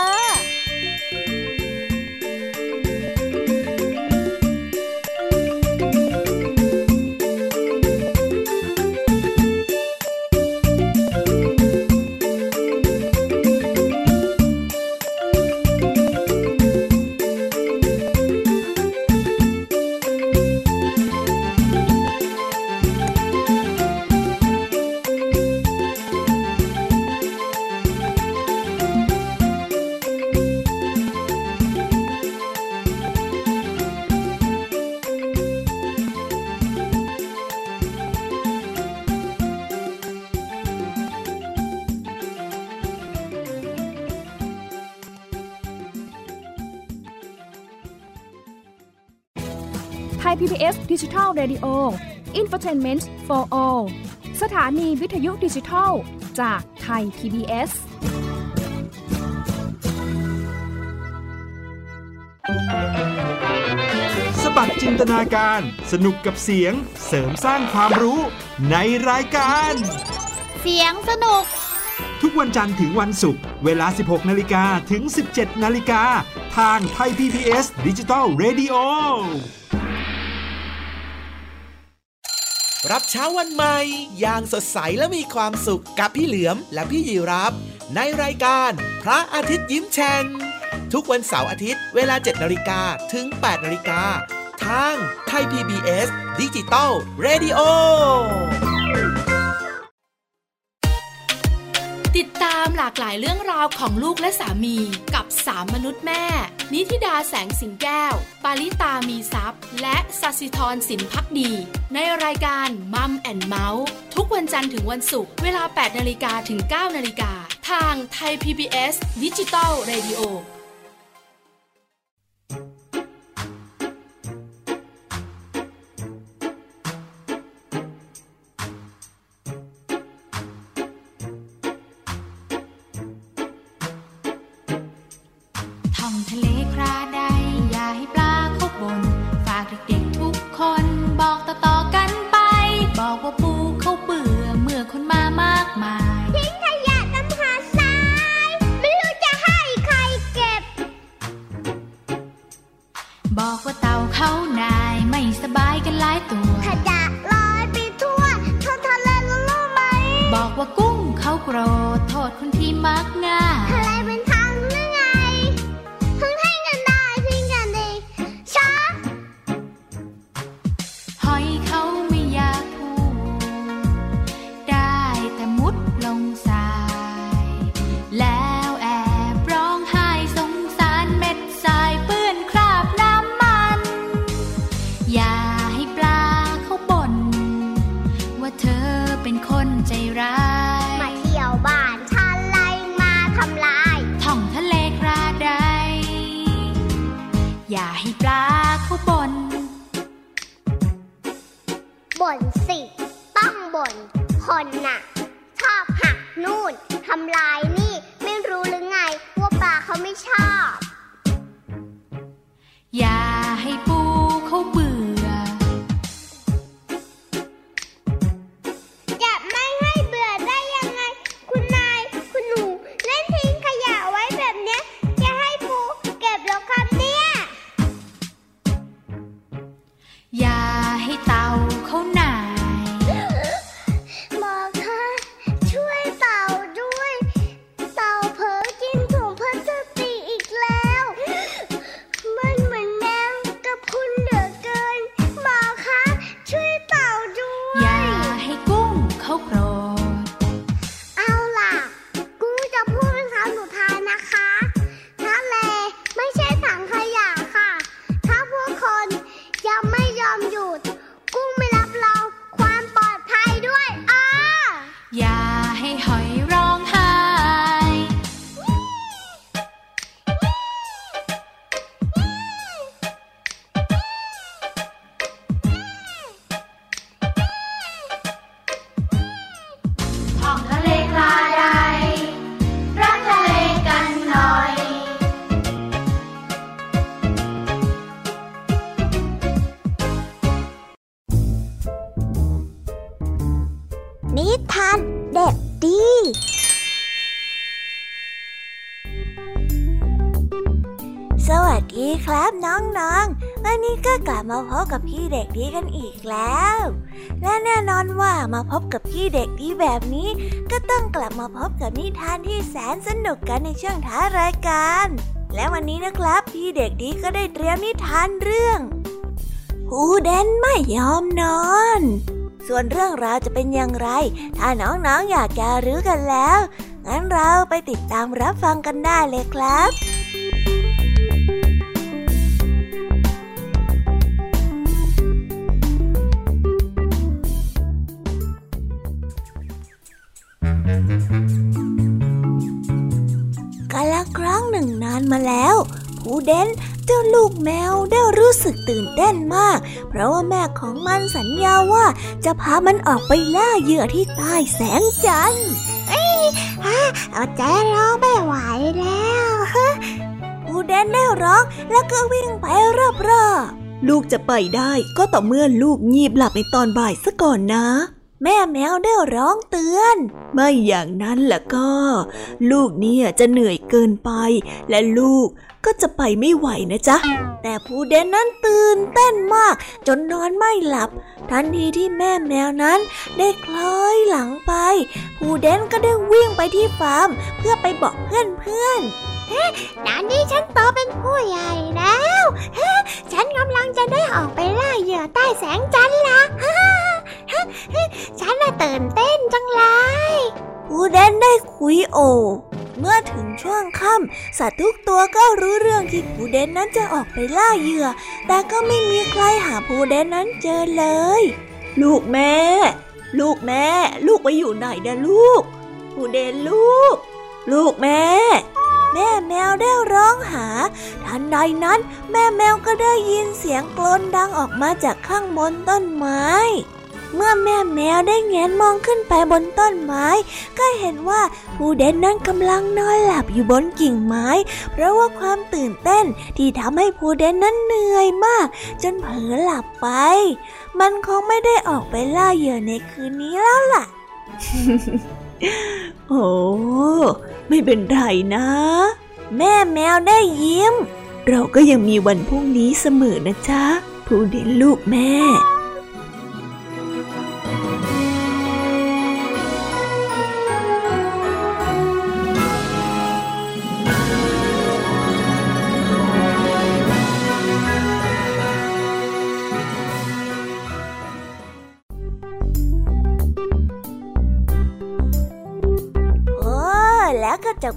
Thai พี บี เอส Digital Radio Infotainment for All สถานีวิทยุดิจิทัลจาก Thai พี บี เอสสบัดจินตนาการสนุกกับเสียงเสริมสร้างความรู้ในรายการเสียงสนุกทุกวันจันทร์ถึงวันศุกร์เวลา สิบหกนาฬิกา ถึง สิบเจ็ดนาฬิกา ทางไทย พี บี เอส Digital Radio รับเช้าวันใหม่อย่างสดใสและมีความสุขกับพี่เหลือมและพี่ยีรับในรายการพระอาทิตย์ยิ้มแฉ่งทุกวันเสาร์อาทิตย์เวลา เจ็ดนาฬิกา ถึง แปดนาฬิกา ทางไทย พี บี เอส Digital Radio ติดตามหลากหลายเรื่องราวของลูกและสามีกับสามมนุษย์แม่นิธิดาแสงสิงแก้วปาริตามีทรัพย์และสัสิธรสินพักดีในรายการ Mum and Mouth ทุกวันจันทร์ถึงวันศุกร์เวลา แปดนาฬิกา ถึง เก้านาฬิกา ทางไทย พี บี เอส Digital Radioมาพบกับพี่เด็กดีกันอีกแล้วและแน่นอนว่ามาพบกับพี่เด็กดีแบบนี้ก็ต้องกลับมาพบกับนิทานที่แสนสนุกกันในช่วงท้ายรายการและวันนี้นะครับพี่เด็กดีก็ได้เตรียมนิทานเรื่องหูเด่นไม่ยอมนอนส่วนเรื่องราวจะเป็นอย่างไรถ้าน้องๆอยากจะรู้กันแล้วงั้นเราไปติดตามรับฟังกันได้เลยครับกาลครั้งหนึ่งนานมาแล้วหูเด่น จ้าลูกแมวได้รู้สึกตื่นเต้นมากเพราะว่าแม่ของมันสัญญาว่าจะพามันออกไปล่าเหยื่อที่ใต้แสงจันทร์เอ้ยเอาใจร้องไม่ไหวแล้วอูเดนได้ร้องแล้วก็วิ่งไปรอบๆลูกจะไปได้ก็ต่อเมื่อลูกงีบหลับในตอนบ่ายซะก่อนนะแม่แมวได้ร้องเตือนไม่อย่างนั้นล่ะก็ลูกเนี่ยจะเหนื่อยเกินไปและลูกก็จะไปไม่ไหวนะจ๊ะแต่พูเดนนั้นตื่นเต้นมากจนนอนไม่หลับทันทีที่แม่แมวนั้นได้คล้อยหลังไปพูเดนก็ได้วิ่งไปที่ฟาร์มเพื่อไปบอกเพื่อนๆเฮ้ตอนนี้ฉันโตเป็นผู้ใหญ่แล้วเฮ้ฉันกำลังจะได้ออกไปล่าเหยื่อใต้แสงจันทร์ละฉันน่ะตื่นเต้นจังเลยพูเดนได้คุยโอเมื่อถึงช่วงค่ำสัตว์ทุกตัวก็รู้เรื่องที่พูเดนนั้นจะออกไปล่าเหยื่อแต่ก็ไม่มีใครหาพูเดนนั้นเจอเลยลูกแม่ลูกแม่ลูกไปอยู่ไหนนะลูกพูเดนลูกลูกแม่แม่แมวได้ร้องหาทันใดนั้นแม่แมวก็ได้ยินเสียงกลนดังออกมาจากข้างบนต้นไม้เมื่อแม่แมวได้แง้มมองขึ้นไปบนต้นไม้ก็เห็นว่าพูเดนนั้นกำลังนอนหลับอยู่บนกิ่งไม้เพราะว่าความตื่นเต้นที่ทำให้พูเดนนั้นเหนื่อยมากจนเผลอหลับไปมันคงไม่ได้ออกไปล่าเหยื่อในคืนนี้แล้วล่ะ โอ้ไม่เป็นไรนะแม่แมวได้ยิ้มเราก็ยังมีวันพรุ่งนี้เสมอนะจ๊ะพูเดนลูกแม่จบ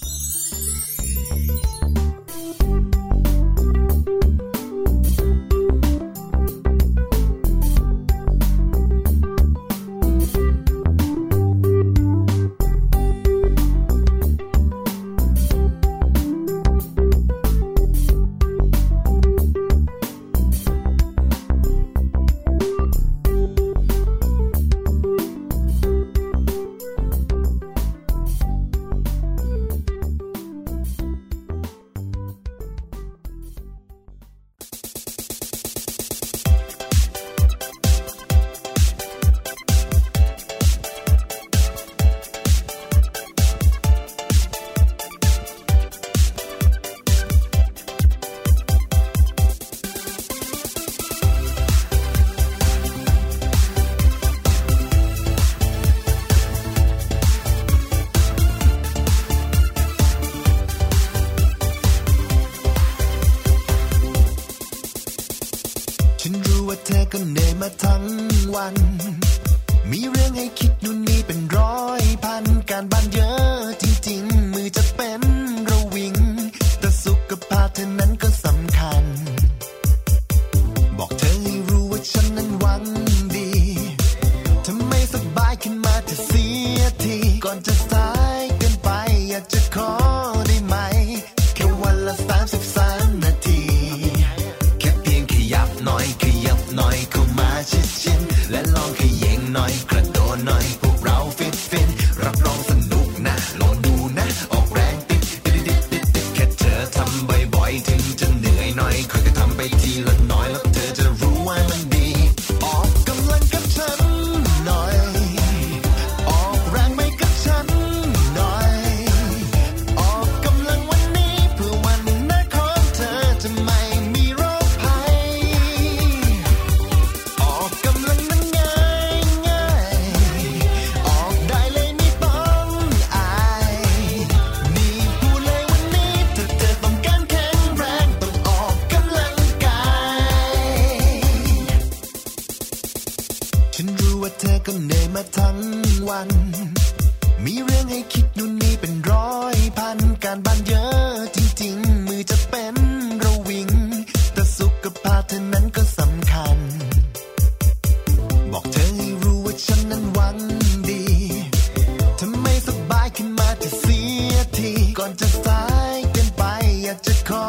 จะสายเกินไปอยากจะขอ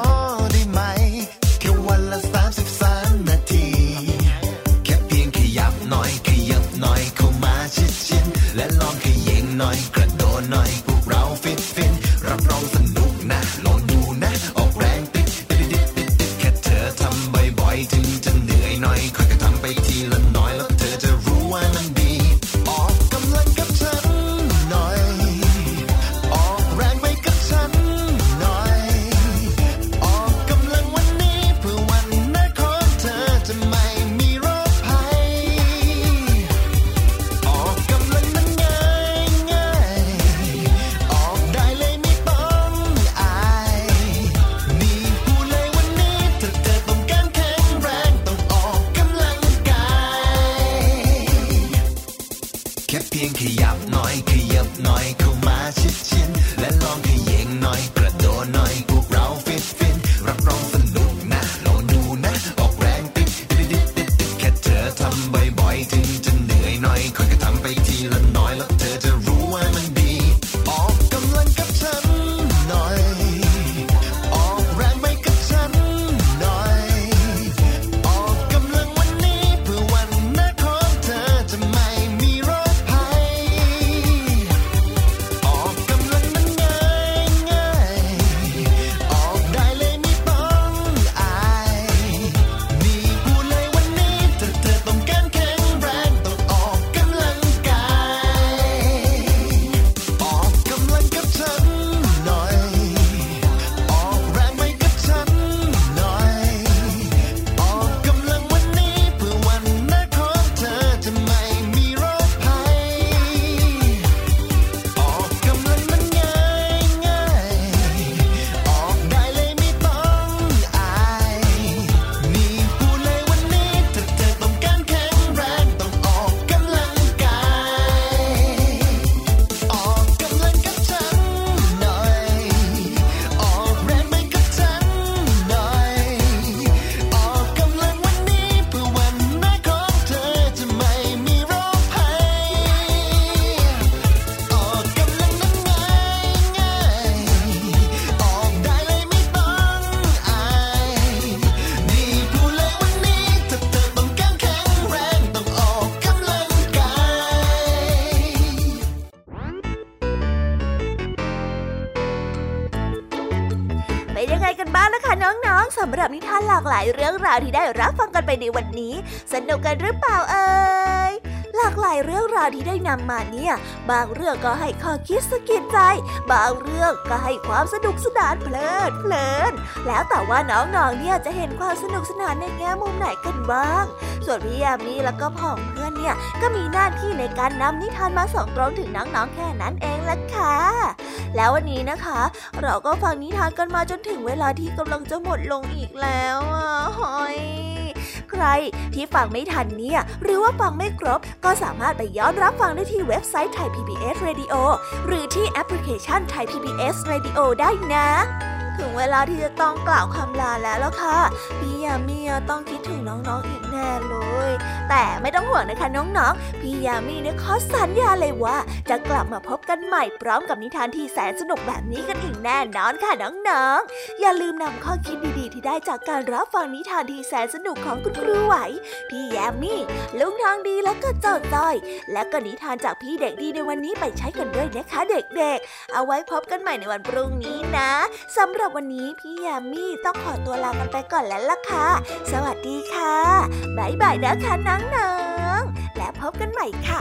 ได้ไหมแค่วันละสามสิบสามนาทีแค่เพียงขยับหน่อยขยับหน่อยเข้ามาชิดชิดและลองขยิงหน่อยกระโดดหน่อยพวกเราฟิตฟินรับรองสนุกนะลองดูนะออกแรงติ๊ดติ๊ดติ๊ดติ๊ดติ๊ดแค่เธอทำบ่อยๆถึงจะเหนื่อยหน่อยค่อยก็ทำไปทีละน้อยแล้วเธอจะรู้ว่ามันดีออกกำลังกับฉันหน่อยออกแรงไปกับฉันหน่อยออกกำลังวันนี้เพื่อวันหน้าของเธอจะไม่มีโรคภัยออกกำลังนั้นง่ายง่ายออกได้เลยไม่ต้องอายนี่พูดเลยวันนี้ถ้าเธอต้องการแข็งแรงต้องออกกำลังกายแค่เพียงขยับหน่อยขยับหน่อยเข้ามาชิดชิดและลองขยิงหน่อยกระโดดหน่อยพวกเราฟิตฟินรับรองสนุกนะลองดูนะออกแรงติ๊ดติ๊ดติ๊ดติ๊ดติ๊ดแค่เธอทำบ่อยๆถึงจะเหนื่อยหน่อยค่อยก็ทำไปทีละน้อยแล้วเธอจะรู้ว่ามันดีออกกำลังกับฉันหน่อยออกแรงไปกับฉันหน่อยออกกำลังวันนี้เพื่อวันหน้าของเธอจะไม่มีโรคภัยออกกำลังนั้นง่ายง่ายออกได้เลยไม่ต้องอายนี่พูดเลยวันนี้ถ้าเธอต้องการแข็งแรงต้องออกกำลังกายออกกำลังกับฉันหน่อยออกแรงไปกับฉันหน่อยออกกำลังวันนี้เพื่อวันหน้าของเธอจะไม่มีโรคภัย ออกกำลังมันง่ายง่ายออกได้เลยไม่ต้องอายนี่พูดเลยวันนี้ถ้าเธอต้องการแข็งแรงต้องออกกำลังกายออกกำลังกับฉันหน่อยออกแรงไปกับฉันหน่อยออกกำลังวันนี้เพื่อวันหน้าของเธอจะไม่มีโรคภัย ออกกำลังนั้นง่ายง่ายออกได้เลยไม่ต้องอายนี่พูดเลยวันนี้ถ้าเธอต้องการแข็งแรงต้องออกกำลังกาย เป็นยังไงกันบ้างล่ะคะน้องๆสำหรับนิทานหลากหลายเรื่องราวที่ได้รับฟังกันไปในวันนี้ สนุกกันหรือเปล่าเอ่ยหลากหลายเรื่องราวที่ได้นำมาเนี่ย บางเรื่องก็ให้ข้อคิดสะกิดใจ บางเรื่องก็ให้ความสนุกสนานเพลิดเพลิน แล้วแต่ว่าน้องๆเนี่ยจะเห็นความสนุกสนานในแง่มุมไหนกันบ้าง ส่วนพี่ยามีแล้วก็พ่องเพื่อนเนี่ยก็มีหน้าที่ในการนำนิทานมาส่งตรงถึงน้องๆแค่นั้นเองละค่ะ แล้ววันนี้นะคะ เราก็ฟังนิทานกันมาจนถึงเวลาที่กำลังจะหมดลงอีกแล้วอ่ะหอยใครที่ฟังไม่ทันเนี่ยหรือว่าฟังไม่ครบก็สามารถไปย้อนรับฟังได้ที่เว็บไซต์ Thai พี บี เอส Radio หรือที่แอปพลิเคชัน Thai พี บี เอส Radio ได้นะถึงเวลาที่จะต้องกล่าวคำลาแล้วล่ะค่ะพี่ยามีต้องคิดถึงน้องๆ อ, อีกแน่เลยแต่ไม่ต้องห่วงนะคะน้องๆพี่ยามีเนี่ยขอสัญญาเลยว่าจะกลับมาพบกันใหม่พร้อมกับนิทานที่แสนสนุกแบบนี้กันอีกแน่นอนค่ะน้องๆอย่าลืมนำข้อคิดดีๆที่ได้จากการรับฟังนิทานที่แสนสนุกของคุณครูไหวพี่ยามีลุงทองดีและก็เจ้าจ้อยและก็นิทานจากพี่เด็กดีในวันนี้ไปใช้กันด้วยนะคะเด็กๆเอาไว้พบกันใหม่ในวันพรุ่งนี้นะสำหรับสำหรับวันนี้พี่ยามีต้องขอตัวลากันไปก่อนแล้วล่ะค่ะสวัสดีค่ะบ๊ายบายนะคะน้องๆและพบกันใหม่ค่ะ